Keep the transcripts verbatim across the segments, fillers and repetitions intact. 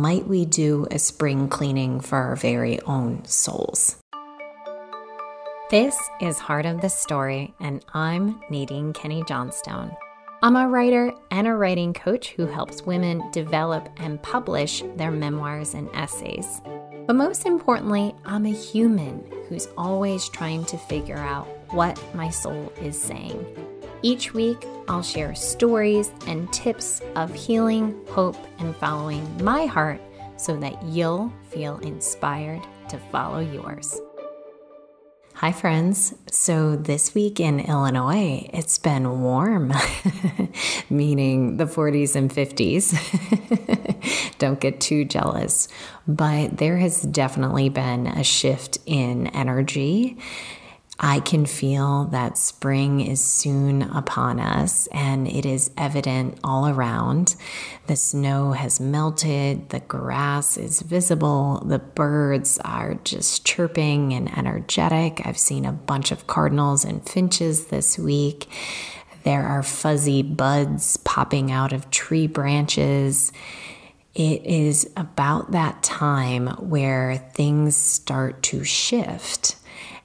might we do a spring cleaning for our very own souls? This is Heart of the Story, and I'm Nadine Kenny Johnstone. I'm a writer and a writing coach who helps women develop and publish their memoirs and essays. But most importantly, I'm a human who's always trying to figure out what my soul is saying. Each week, I'll share stories and tips of healing, hope, and following my heart so that you'll feel inspired to follow yours. Hi, friends. So this week in Illinois, it's been warm, meaning the forties and fifties. Don't get too jealous. But there has definitely been a shift in energy. I can feel that spring is soon upon us, and it is evident all around. The snow has melted, the grass is visible, the birds are just chirping and energetic. I've seen a bunch of cardinals and finches this week. There are fuzzy buds popping out of tree branches. It is about that time where things start to shift.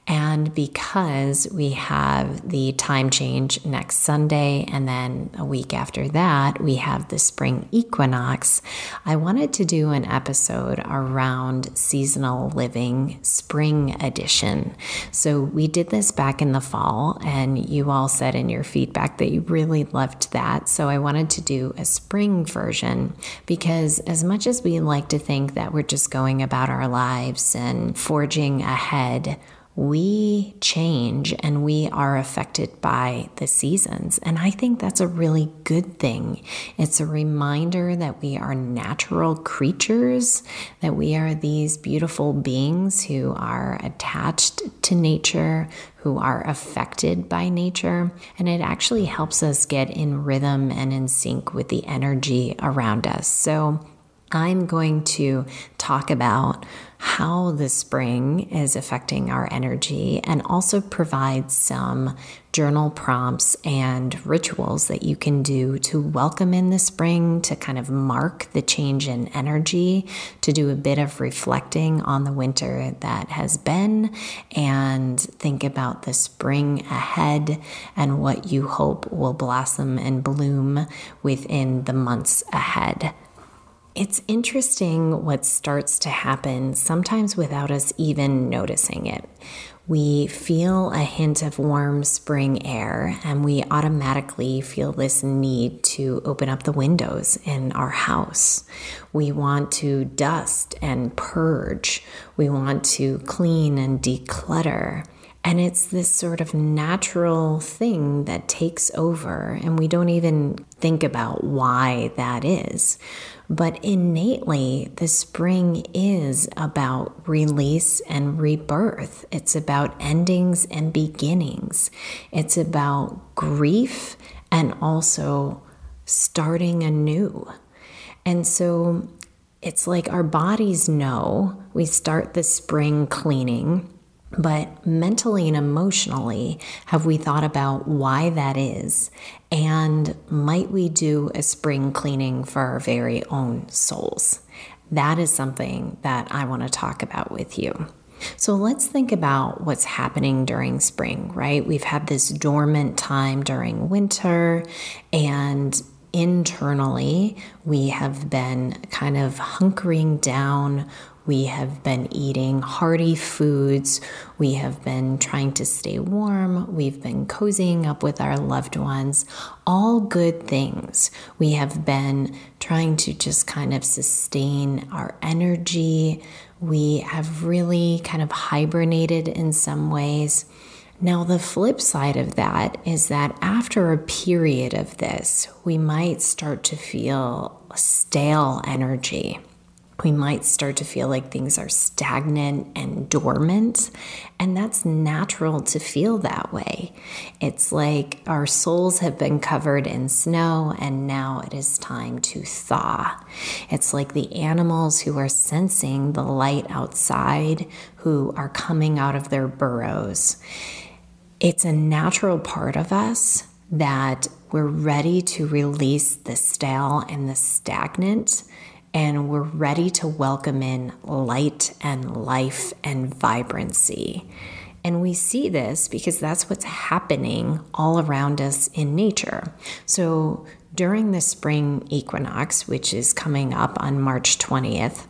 And because we have the time change next Sunday, and then a week after that, we have the spring equinox, I wanted to do an episode around seasonal living, spring edition. So we did this back in the fall, and you all said in your feedback that you really loved that. So I wanted to do a spring version, because as much as we like to think that we're just going about our lives and forging ahead, we change and we are affected by the seasons. And I think that's a really good thing. It's a reminder that we are natural creatures, that we are these beautiful beings who are attached to nature, who are affected by nature, and it actually helps us get in rhythm and in sync with the energy around us. So I'm going to talk about how the spring is affecting our energy and also provide some journal prompts and rituals that you can do to welcome in the spring, to kind of mark the change in energy, to do a bit of reflecting on the winter that has been, and think about the spring ahead and what you hope will blossom and bloom within the months ahead. It's interesting what starts to happen sometimes without us even noticing it. We feel a hint of warm spring air, and we automatically feel this need to open up the windows in our house. We want to dust and purge. We want to clean and declutter. And it's this sort of natural thing that takes over, and we don't even think about why that is. But innately, the spring is about release and rebirth. It's about endings and beginnings. It's about grief and also starting anew. And so it's like our bodies know we start the spring cleaning. But mentally and emotionally, have we thought about why that is? And might we do a spring cleaning for our very own souls? That is something that I want to talk about with you. So let's think about what's happening during spring, right? We've had this dormant time during winter, and internally, we have been kind of hunkering down. We have been eating hearty foods. We have been trying to stay warm. We've been cozying up with our loved ones. All good things. We have been trying to just kind of sustain our energy. We have really kind of hibernated in some ways. Now, the flip side of that is that after a period of this, we might start to feel stale energy. We might start to feel like things are stagnant and dormant, and that's natural to feel that way. It's like our souls have been covered in snow, and now it is time to thaw. It's like the animals who are sensing the light outside, who are coming out of their burrows. It's a natural part of us that we're ready to release the stale and the stagnant and we're ready to welcome in light and life and vibrancy. And we see this because that's what's happening all around us in nature. So during the spring equinox, which is coming up on March twentieth,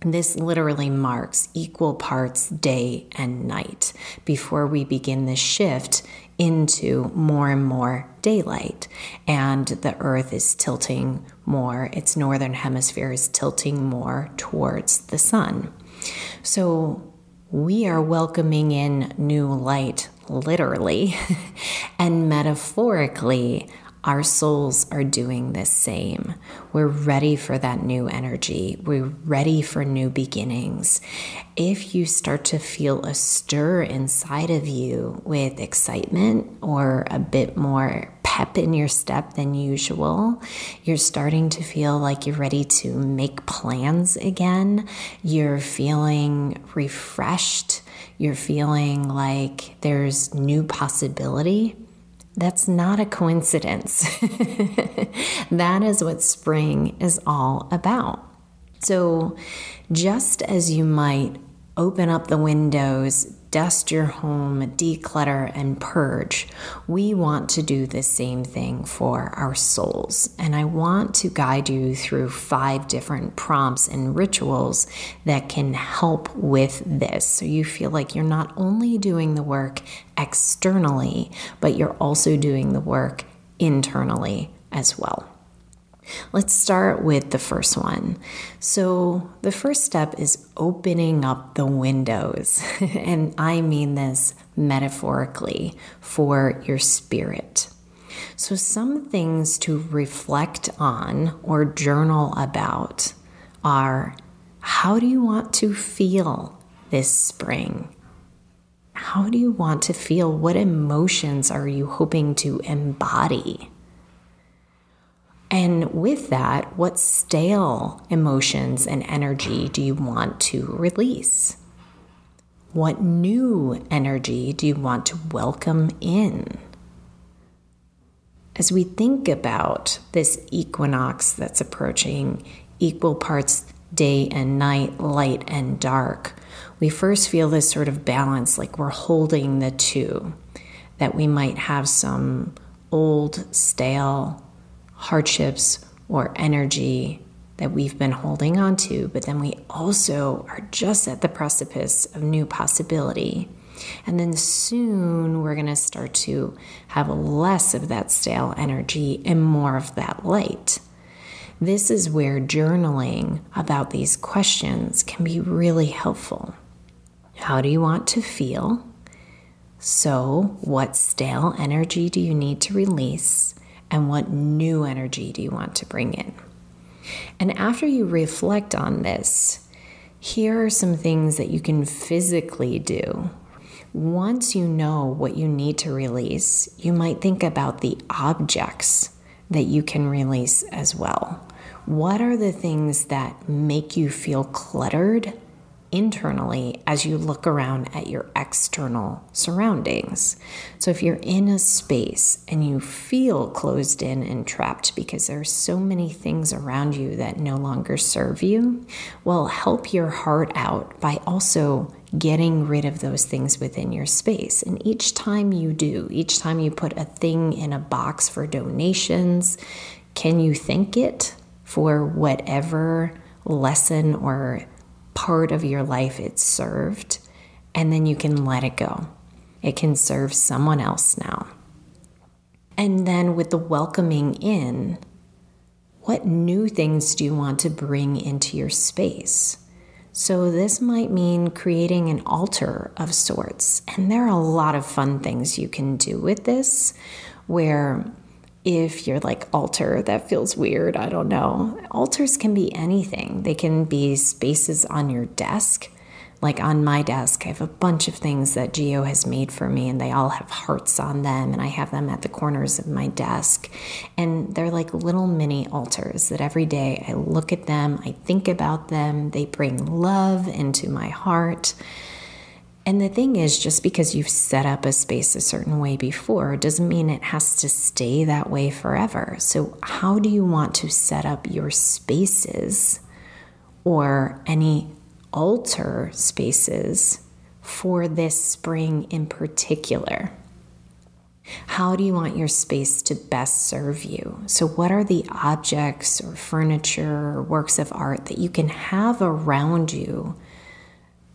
this literally marks equal parts day and night before we begin the shift into more and more daylight. And the earth is tilting more, its northern hemisphere is tilting more towards the sun. So we are welcoming in new light, literally, and metaphorically, our souls are doing the same. We're ready for that new energy. We're ready for new beginnings. If you start to feel a stir inside of you with excitement or a bit more pep in your step than usual, you're starting to feel like you're ready to make plans again. You're feeling refreshed. You're feeling like there's new possibility. That's not a coincidence. That is what spring is all about. So just as you might open up the windows, dust your home, declutter, and purge, we want to do the same thing for our souls. And I want to guide you through five different prompts and rituals that can help with this, so you feel like you're not only doing the work externally, but you're also doing the work internally as well. Let's start with the first one. So the first step is opening up the windows. And I mean this metaphorically for your spirit. So some things to reflect on or journal about are, how do you want to feel this spring? How do you want to feel? What emotions are you hoping to embody? And with that, what stale emotions and energy do you want to release? What new energy do you want to welcome in? As we think about this equinox that's approaching, equal parts day and night, light and dark, we first feel this sort of balance, like we're holding the two, that we might have some old, stale hardships or energy that we've been holding on to, but then we also are just at the precipice of new possibility. And then soon we're going to start to have less of that stale energy and more of that light. This is where journaling about these questions can be really helpful. How do you want to feel? So, what stale energy do you need to release? And what new energy do you want to bring in? And after you reflect on this, here are some things that you can physically do. Once you know what you need to release, you might think about the objects that you can release as well. What are the things that make you feel cluttered internally as you look around at your external surroundings? So if you're in a space and you feel closed in and trapped because there are so many things around you that no longer serve you, well, help your heart out by also getting rid of those things within your space. And each time you do, each time you put a thing in a box for donations, can you thank it for whatever lesson or part of your life it served? And then you can let it go. It can serve someone else now. And then with the welcoming in, what new things do you want to bring into your space? So this might mean creating an altar of sorts. And there are a lot of fun things you can do with this, where if you're like, altar, that feels weird, I don't know. Altars can be anything. They can be spaces on your desk. Like on my desk, I have a bunch of things that Geo has made for me, and they all have hearts on them, and I have them at the corners of my desk. And they're like little mini altars that every day I look at them, I think about them, they bring love into my heart. And the thing is, just because you've set up a space a certain way before doesn't mean it has to stay that way forever. So how do you want to set up your spaces or any altar spaces for this spring in particular. How do you want your space to best serve you? So what are the objects or furniture or works of art that you can have around you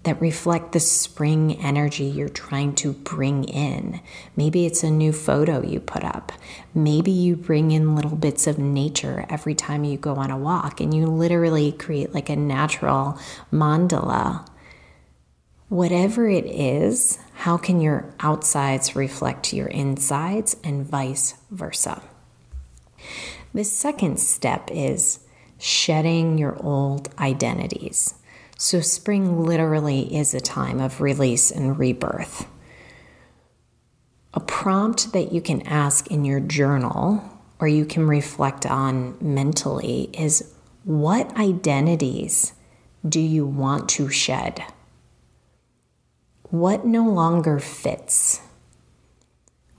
that reflect the spring energy you're trying to bring in? Maybe it's a new photo you put up. Maybe you bring in little bits of nature every time you go on a walk and you literally create like a natural mandala. Whatever it is, how can your outsides reflect your insides and vice versa? The second step is shedding your old identities. So spring literally is a time of release and rebirth. A prompt that you can ask in your journal or you can reflect on mentally is, what identities do you want to shed? What no longer fits?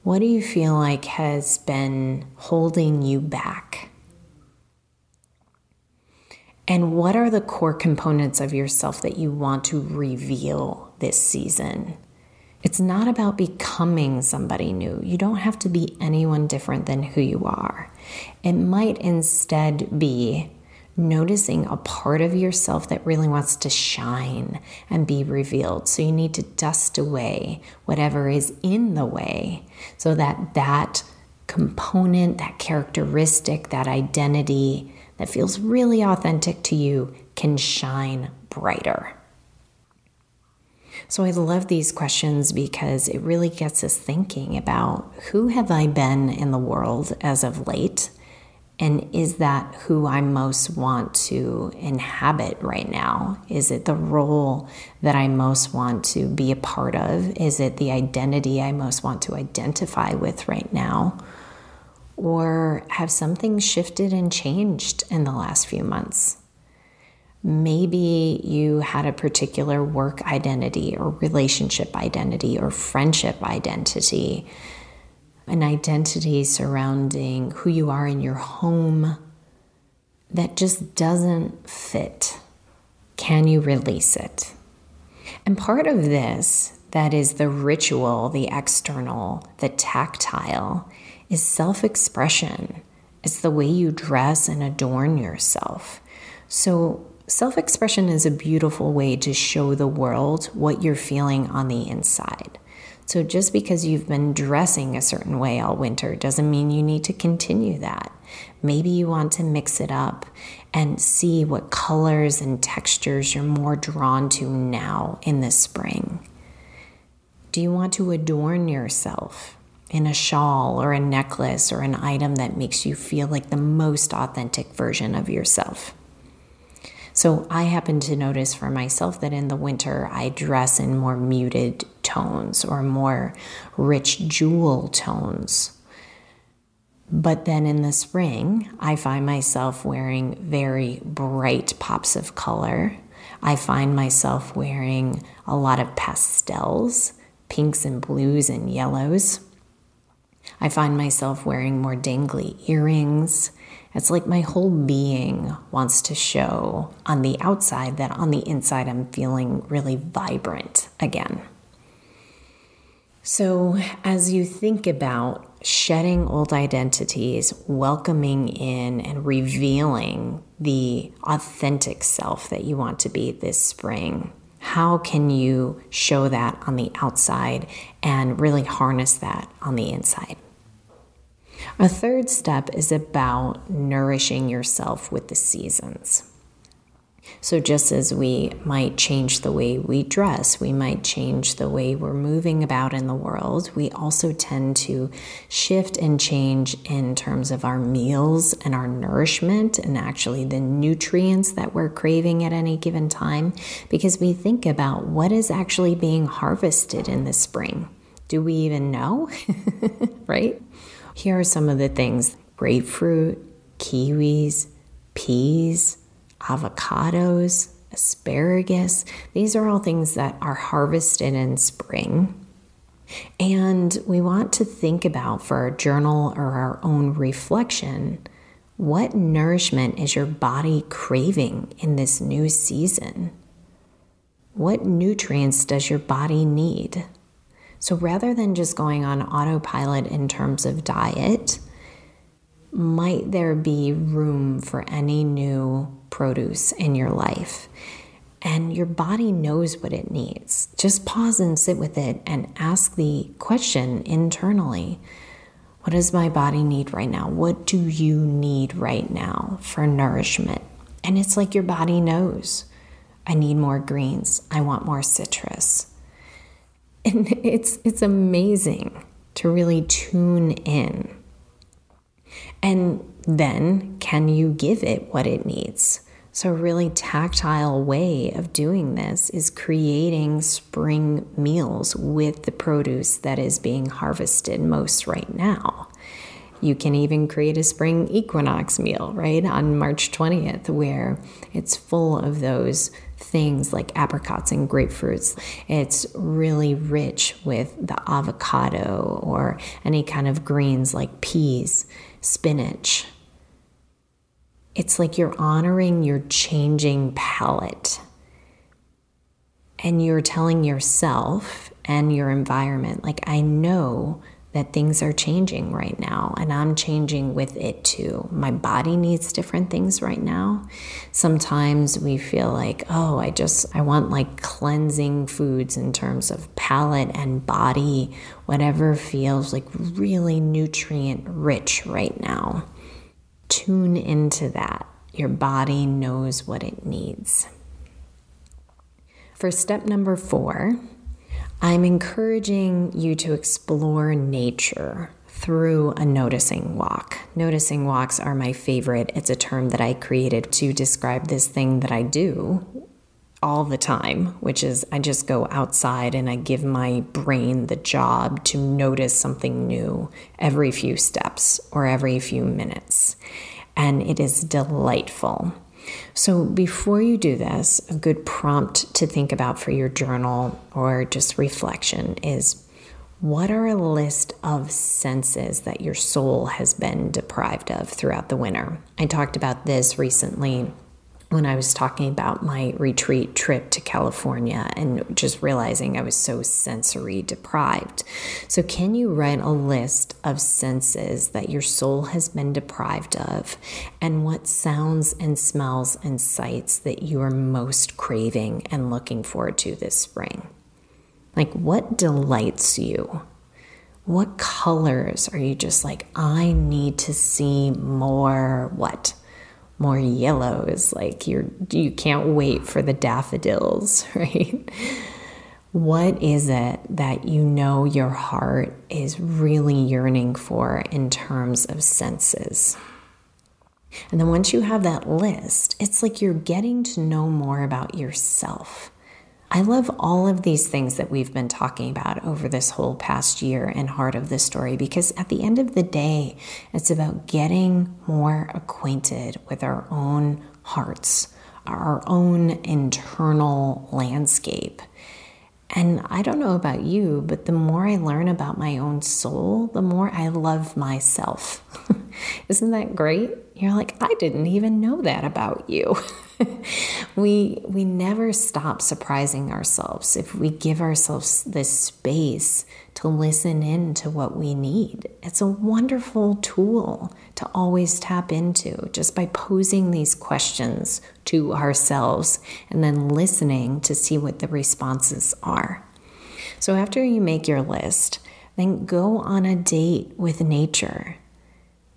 What do you feel like has been holding you back? And what are the core components of yourself that you want to reveal this season? It's not about becoming somebody new. You don't have to be anyone different than who you are. It might instead be noticing a part of yourself that really wants to shine and be revealed. So you need to dust away whatever is in the way so that that component, that characteristic, that identity that feels really authentic to you can shine brighter. So I love these questions because it really gets us thinking about, who have I been in the world as of late? And is that who I most want to inhabit right now? Is it the role that I most want to be a part of? Is it the identity I most want to identify with right now? Or have something shifted and changed in the last few months? Maybe you had a particular work identity or relationship identity or friendship identity, an identity surrounding who you are in your home that just doesn't fit. Can you release it? And part of this, that is the ritual, the external, the tactile, is self-expression. It's the way you dress and adorn yourself. So self-expression is a beautiful way to show the world what you're feeling on the inside. So just because you've been dressing a certain way all winter doesn't mean you need to continue that. Maybe you want to mix it up and see what colors and textures you're more drawn to now in the spring. Do you want to adorn yourself in a shawl or a necklace or an item that makes you feel like the most authentic version of yourself? So I happen to notice for myself that in the winter, I dress in more muted tones or more rich jewel tones. But then in the spring, I find myself wearing very bright pops of color. I find myself wearing a lot of pastels, pinks and blues and yellows. I find myself wearing more dangly earrings. It's like my whole being wants to show on the outside that on the inside I'm feeling really vibrant again. So as you think about shedding old identities, welcoming in and revealing the authentic self that you want to be this spring, how can you show that on the outside and really harness that on the inside? A third step is about nourishing yourself with the seasons. So just as we might change the way we dress, we might change the way we're moving about in the world, we also tend to shift and change in terms of our meals and our nourishment and actually the nutrients that we're craving at any given time, because we think about what is actually being harvested in the spring. Do we even know? Right? Here are some of the things: grapefruit, kiwis, peas, avocados, asparagus. These are all things that are harvested in spring. And we want to think about, for our journal or our own reflection, What nourishment is your body craving in this new season? What nutrients does your body need? So rather than just going on autopilot in terms of diet, might there be room for any new produce in your life? And your body knows what it needs. Just pause and sit with it and ask the question internally. What does my body need right now? What do you need right now for nourishment? And it's like your body knows. I need more greens. I want more citrus. And it's it's amazing to really tune in. And then can you give it what it needs? So a really tactile way of doing this is creating spring meals with the produce that is being harvested most right now. You can even create a spring equinox meal, right, on March twentieth, where it's full of those things like apricots and grapefruits. It's really rich with the avocado or any kind of greens like peas, spinach. It's like you're honoring your changing palate, and you're telling yourself and your environment, like, I know that things are changing right now, and I'm changing with it too. My body needs different things right now. Sometimes we feel like, oh, I just, I want like cleansing foods in terms of palate and body, whatever feels like really nutrient rich right now. Tune into that. Your body knows what it needs. For step number four, I'm encouraging you to explore nature through a noticing walk. Noticing walks are my favorite. It's a term that I created to describe this thing that I do all the time, which is I just go outside and I give my brain the job to notice something new every few steps or every few minutes. And it is delightful. So before you do this, a good prompt to think about for your journal or just reflection is, what are a list of senses that your soul has been deprived of throughout the winter? I talked about this recently when I was talking about my retreat trip to California and just realizing I was so sensory deprived. So can you write a list of senses that your soul has been deprived of, and what sounds and smells and sights that you are most craving and looking forward to this spring? Like, what delights you? What colors are you just like, I need to see more what? More yellows, like you're, you can't wait for the daffodils, right? What is it that you know your heart is really yearning for in terms of senses? And then once you have that list, it's like you're getting to know more about yourself. I love all of these things that we've been talking about over this whole past year in Heart of the Story, because at the end of the day, it's about getting more acquainted with our own hearts, our own internal landscape. And I don't know about you, but the more I learn about my own soul, the more I love myself. Isn't that great? You're like, I didn't even know that about you. We we never stop surprising ourselves if we give ourselves this space to listen in to what we need. It's a wonderful tool to always tap into, just by posing these questions to ourselves and then listening to see what the responses are. So after you make your list, then go on a date with nature.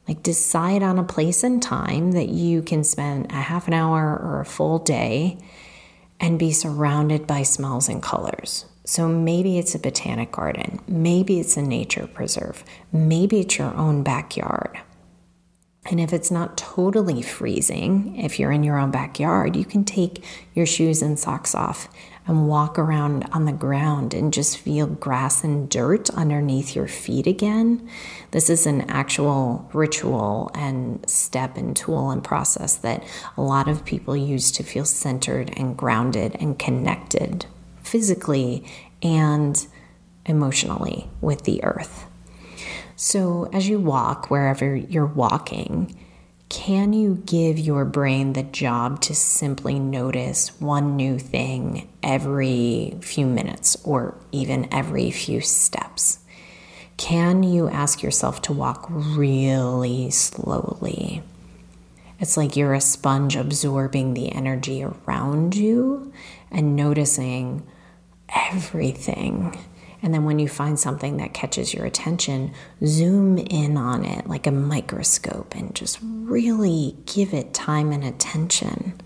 Like, decide on a place and time that you can spend a half an hour or a full day and be surrounded by smells and colors. So maybe it's a botanic garden. Maybe it's a nature preserve. Maybe it's your own backyard. And if it's not totally freezing, if you're in your own backyard, you can take your shoes and socks off and walk around on the ground and just feel grass and dirt underneath your feet again. This is an actual ritual and step and tool and process that a lot of people use to feel centered and grounded and connected physically and emotionally with the earth. So as you walk, wherever you're walking, Can you give your brain the job to simply notice one new thing every few minutes or even every few steps? Can you ask yourself to walk really slowly? It's like you're a sponge absorbing the energy around you and noticing everything. And then when you find something that catches your attention, zoom in on it like a microscope and just really give it time and attention.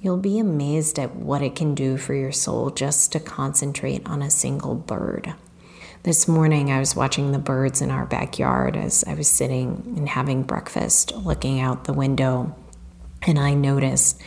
You'll be amazed at what it can do for your soul just to concentrate on a single bird. This morning, I was watching the birds in our backyard as I was sitting and having breakfast, looking out the window, and I noticed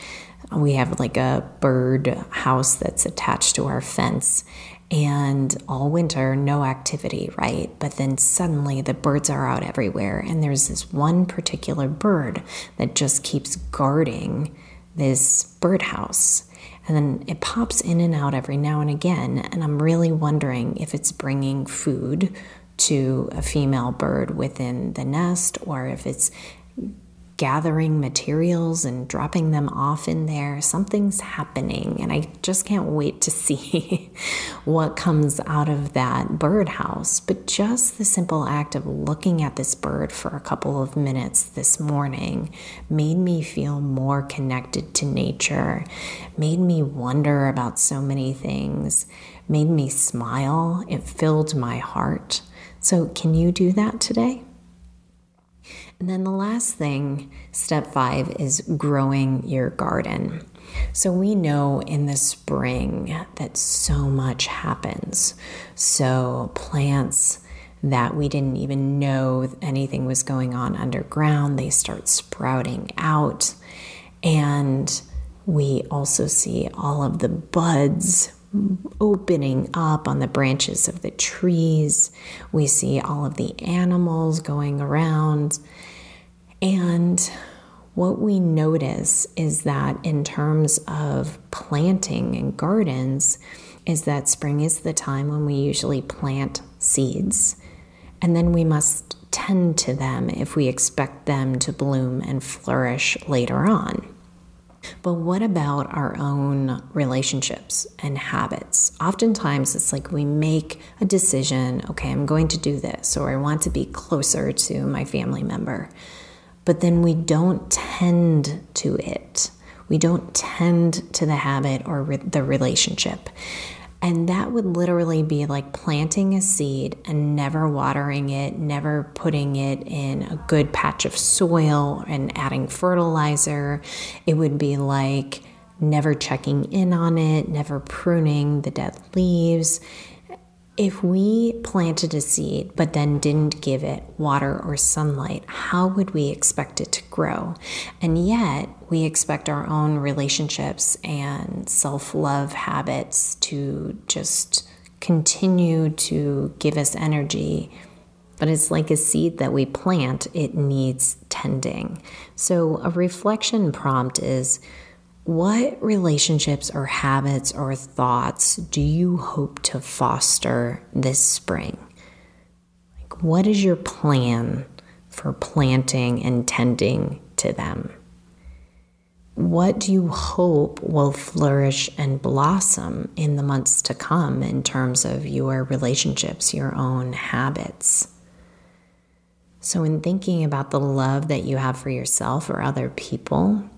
we have like a bird house that's attached to our fence, and all winter, no activity, right? But then suddenly the birds are out everywhere, and there's this one particular bird that just keeps guarding this birdhouse. And then it pops in and out every now and again, and I'm really wondering if it's bringing food to a female bird within the nest, or if it's gathering materials and dropping them off in there. Something's happening, and I just can't wait to see what comes out of that birdhouse. But just the simple act of looking at this bird for a couple of minutes this morning made me feel more connected to nature, made me wonder about so many things, made me smile. It filled my heart. So can you do that today? And then the last thing, step five, is growing your garden. So we know in the spring that so much happens. So plants that we didn't even know anything was going on underground, they start sprouting out. And we also see all of the buds opening up on the branches of the trees. We see all of the animals going around. And what we notice is that in terms of planting and gardens, is that spring is the time when we usually plant seeds. And then we must tend to them if we expect them to bloom and flourish later on. But what about our own relationships and habits? Oftentimes it's like we make a decision, okay, I'm going to do this, or I want to be closer to my family member. But then we don't tend to it. We don't tend to the habit or re- the relationship. And that would literally be like planting a seed and never watering it, never putting it in a good patch of soil and adding fertilizer. It would be like never checking in on it, never pruning the dead leaves. If we planted a seed but then didn't give it water or sunlight, how would we expect it to grow? And yet, we expect our own relationships and self-love habits to just continue to give us energy. But it's like a seed that we plant, it needs tending. So a reflection prompt is, what relationships or habits or thoughts do you hope to foster this spring? Like, what is your plan for planting and tending to them? What do you hope will flourish and blossom in the months to come in terms of your relationships, your own habits? So in thinking about the love that you have for yourself or other people,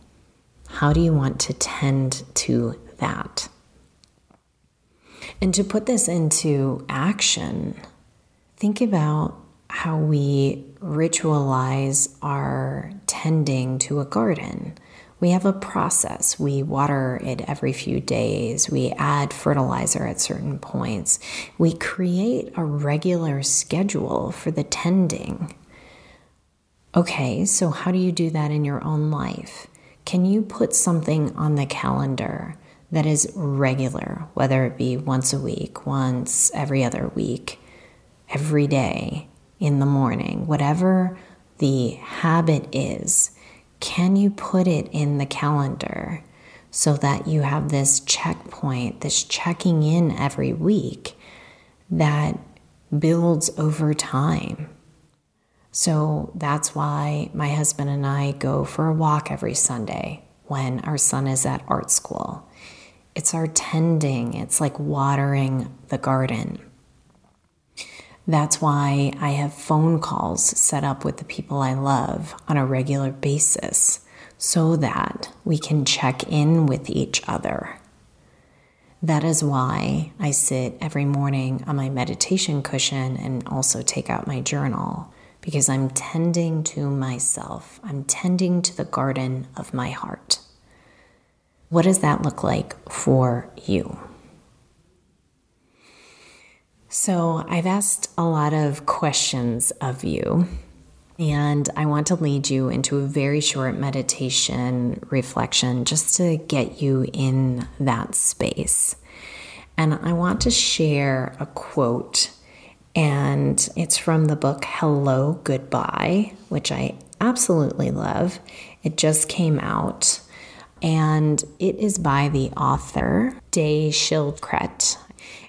how do you want to tend to that? And to put this into action, think about how we ritualize our tending to a garden. We have a process. We water it every few days. We add fertilizer at certain points. We create a regular schedule for the tending. Okay, so how do you do that in your own life? Can you put something on the calendar that is regular, whether it be once a week, once every other week, every day, in the morning, whatever the habit is? Can you put it in the calendar so that you have this checkpoint, this checking in every week that builds over time? So that's why my husband and I go for a walk every Sunday when our son is at art school. It's our tending. It's like watering the garden. That's why I have phone calls set up with the people I love on a regular basis so that we can check in with each other. That is why I sit every morning on my meditation cushion and also take out my journal. Because I'm tending to myself. I'm tending to the garden of my heart. What does that look like for you? So I've asked a lot of questions of you, and I want to lead you into a very short meditation reflection just to get you in that space. And I want to share a quote. And it's from the book Hello, Goodbye, which I absolutely love. It just came out. And it is by the author, Day Schildkret.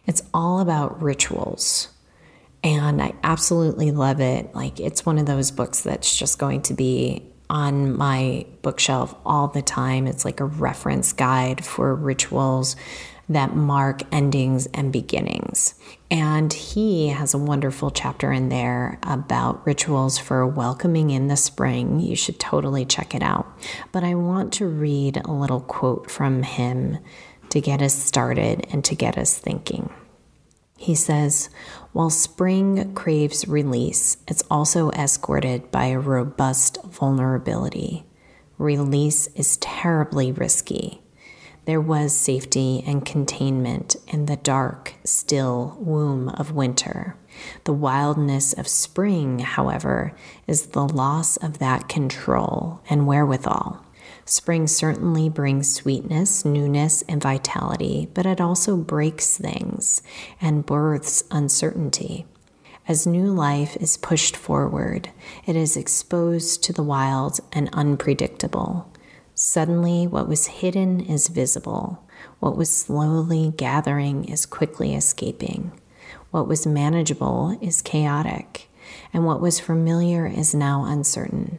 It's all about rituals. And I absolutely love it. Like, it's one of those books that's just going to be on my bookshelf all the time. It's like a reference guide for rituals that mark endings and beginnings. And he has a wonderful chapter in there about rituals for welcoming in the spring. You should totally check it out. But I want to read a little quote from him to get us started and to get us thinking. He says, "While spring craves release, it's also escorted by a robust vulnerability. Release is terribly risky. There was safety and containment in the dark, still womb of winter. The wildness of spring, however, is the loss of that control and wherewithal. Spring certainly brings sweetness, newness, and vitality, but it also breaks things and births uncertainty. As new life is pushed forward, it is exposed to the wild and unpredictable. Suddenly, what was hidden is visible. What was slowly gathering is quickly escaping. What was manageable is chaotic, and what was familiar is now uncertain.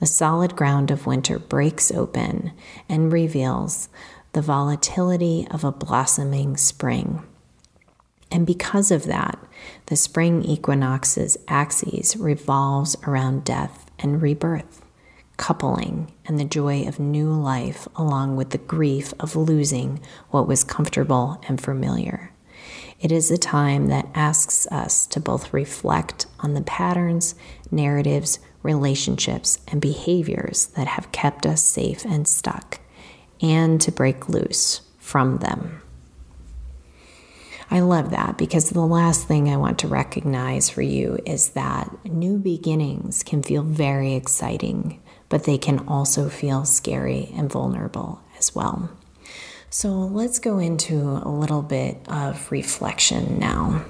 The solid ground of winter breaks open and reveals the volatility of a blossoming spring. And because of that, the spring equinox's axis revolves around death and rebirth, coupling and the joy of new life along with the grief of losing what was comfortable and familiar. It is a time that asks us to both reflect on the patterns, narratives, relationships, and behaviors that have kept us safe and stuck, and to break loose from them." I love that, because the last thing I want to recognize for you is that new beginnings can feel very exciting, but they can also feel scary and vulnerable as well. So let's go into a little bit of reflection now.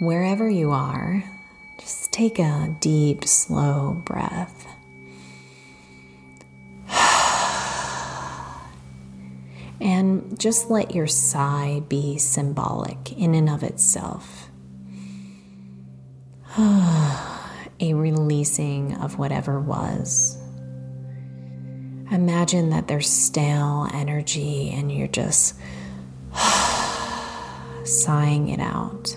Wherever you are, just take a deep, slow breath. And just let your sigh be symbolic in and of itself. A releasing of whatever was. Imagine that there's stale energy and you're just sighing it out.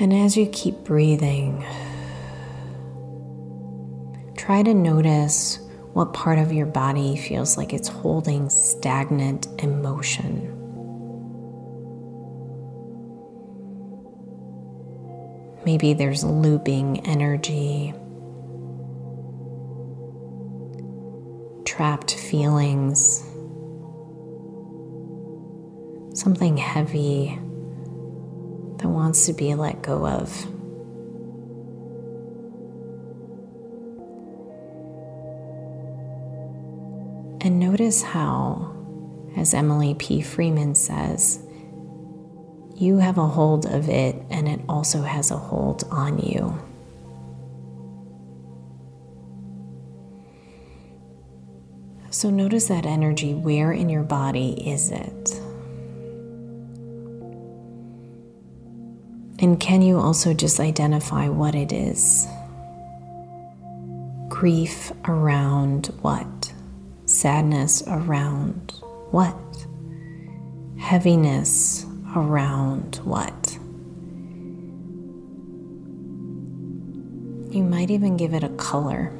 And as you keep breathing, try to notice what part of your body feels like it's holding stagnant emotion. Maybe there's looping energy, trapped feelings, something heavy that wants to be let go of. And notice how, as Emily P. Freeman says, you have a hold of it, and it also has a hold on you. So notice that energy. Where in your body is it? And can you also just identify what it is? Grief around what? Sadness around what? Heaviness around what? You might even give it a color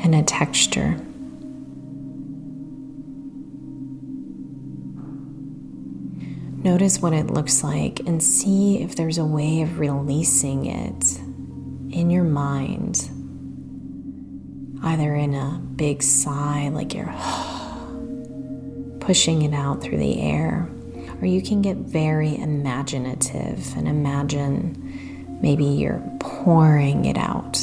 and a texture. Notice what it looks like and see if there's a way of releasing it in your mind, either in a big sigh, like you're pushing it out through the air, or you can get very imaginative and imagine maybe you're pouring it out.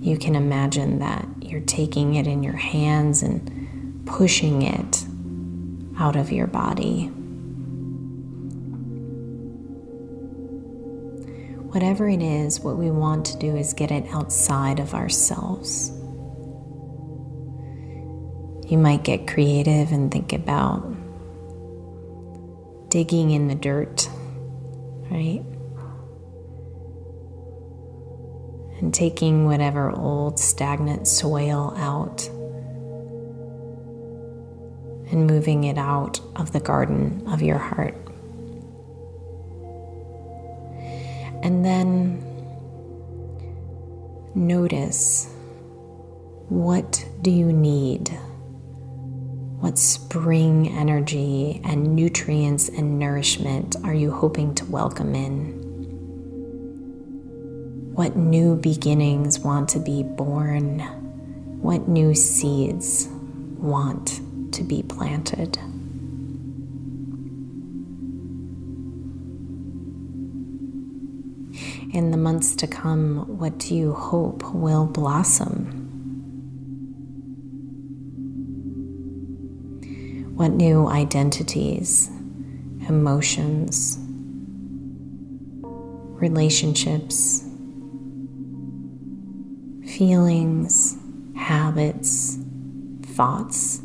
You can imagine that you're taking it in your hands and pushing it out of your body. Whatever it is, what we want to do is get it outside of ourselves. You might get creative and think about digging in the dirt, right? And taking whatever old stagnant soil out and moving it out of the garden of your heart. And then notice, what do you need? What spring energy and nutrients and nourishment are you hoping to welcome in? What new beginnings want to be born? What new seeds want to be planted? In the months to come, what do you hope will blossom? What new identities, emotions, relationships, feelings, habits, thoughts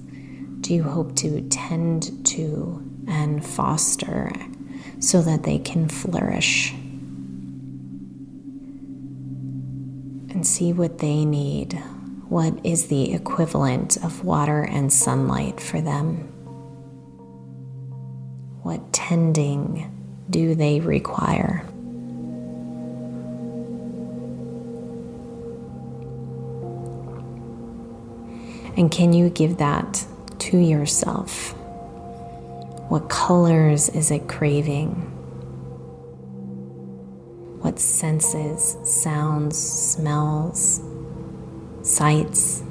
do you hope to tend to and foster so that they can flourish? And see what they need. What is the equivalent of water and sunlight for them? What tending do they require? And can you give that to yourself? What colors is it craving? What senses, sounds, smells, sights?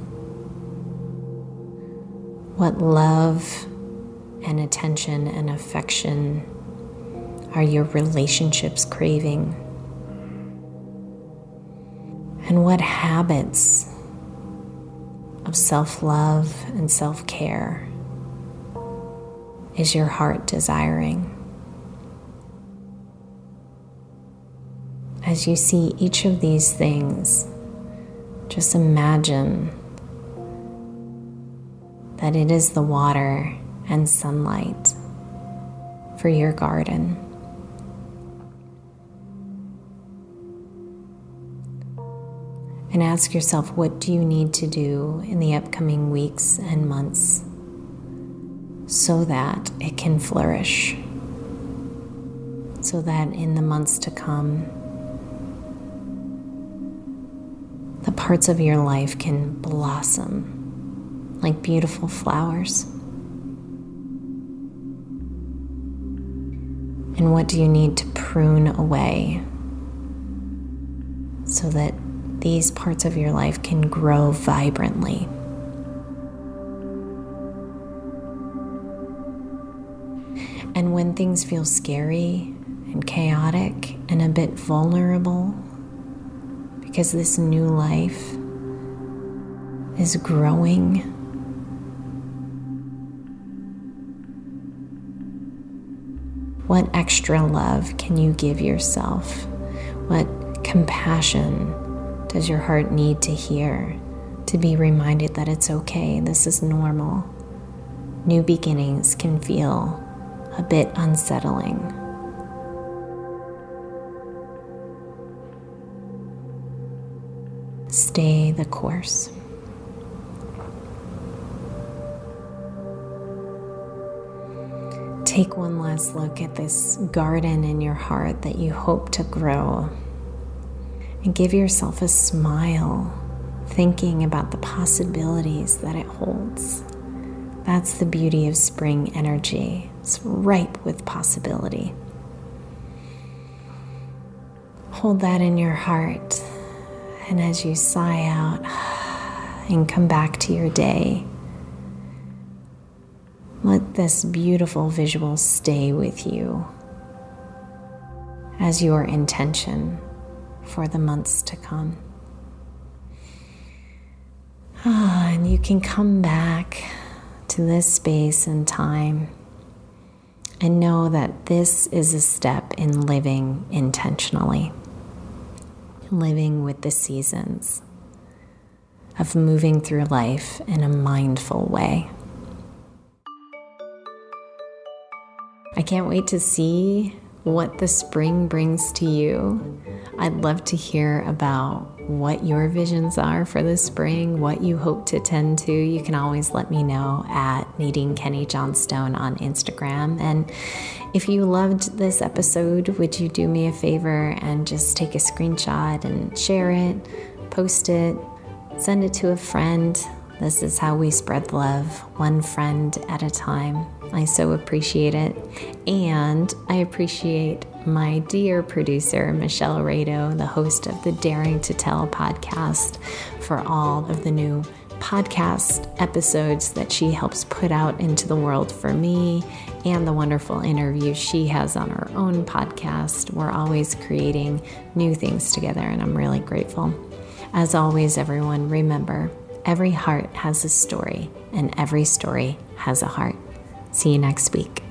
What love and attention and affection are your relationships craving? And what habits of self-love and self-care is your heart desiring? As you see each of these things, just imagine that it is the water and sunlight for your garden. And ask yourself, what do you need to do in the upcoming weeks and months so that it can flourish? So that in the months to come, the parts of your life can blossom like beautiful flowers. And what do you need to prune away so that these parts of your life can grow vibrantly? And when things feel scary and chaotic and a bit vulnerable, because this new life is growing, what extra love can you give yourself? What compassion does your heart need to hear to be reminded that it's okay, this is normal, new beginnings can feel a bit unsettling. Stay the course. Take one last look at this garden in your heart that you hope to grow, and give yourself a smile, thinking about the possibilities that it holds. That's the beauty of spring energy. It's ripe with possibility. Hold that in your heart, and as you sigh out and come back to your day, let this beautiful visual stay with you as your intention for the months to come. Ah, and you can come back to this space and time and know that this is a step in living intentionally, living with the seasons, of moving through life in a mindful way. I can't wait to see what the spring brings to you. I'd love to hear about what your visions are for the spring, what you hope to tend to. You can always let me know at Nadine Kenny Johnstone on Instagram. And if you loved this episode, would you do me a favor and just take a screenshot and share it, post it, send it to a friend? This is how we spread love, one friend at a time. I so appreciate it. And I appreciate my dear producer, Michelle Rado, the host of the Daring to Tell podcast, for all of the new podcast episodes that she helps put out into the world for me, and the wonderful interviews she has on her own podcast. We're always creating new things together, and I'm really grateful. As always, everyone, remember, every heart has a story, and every story has a heart. See you next week.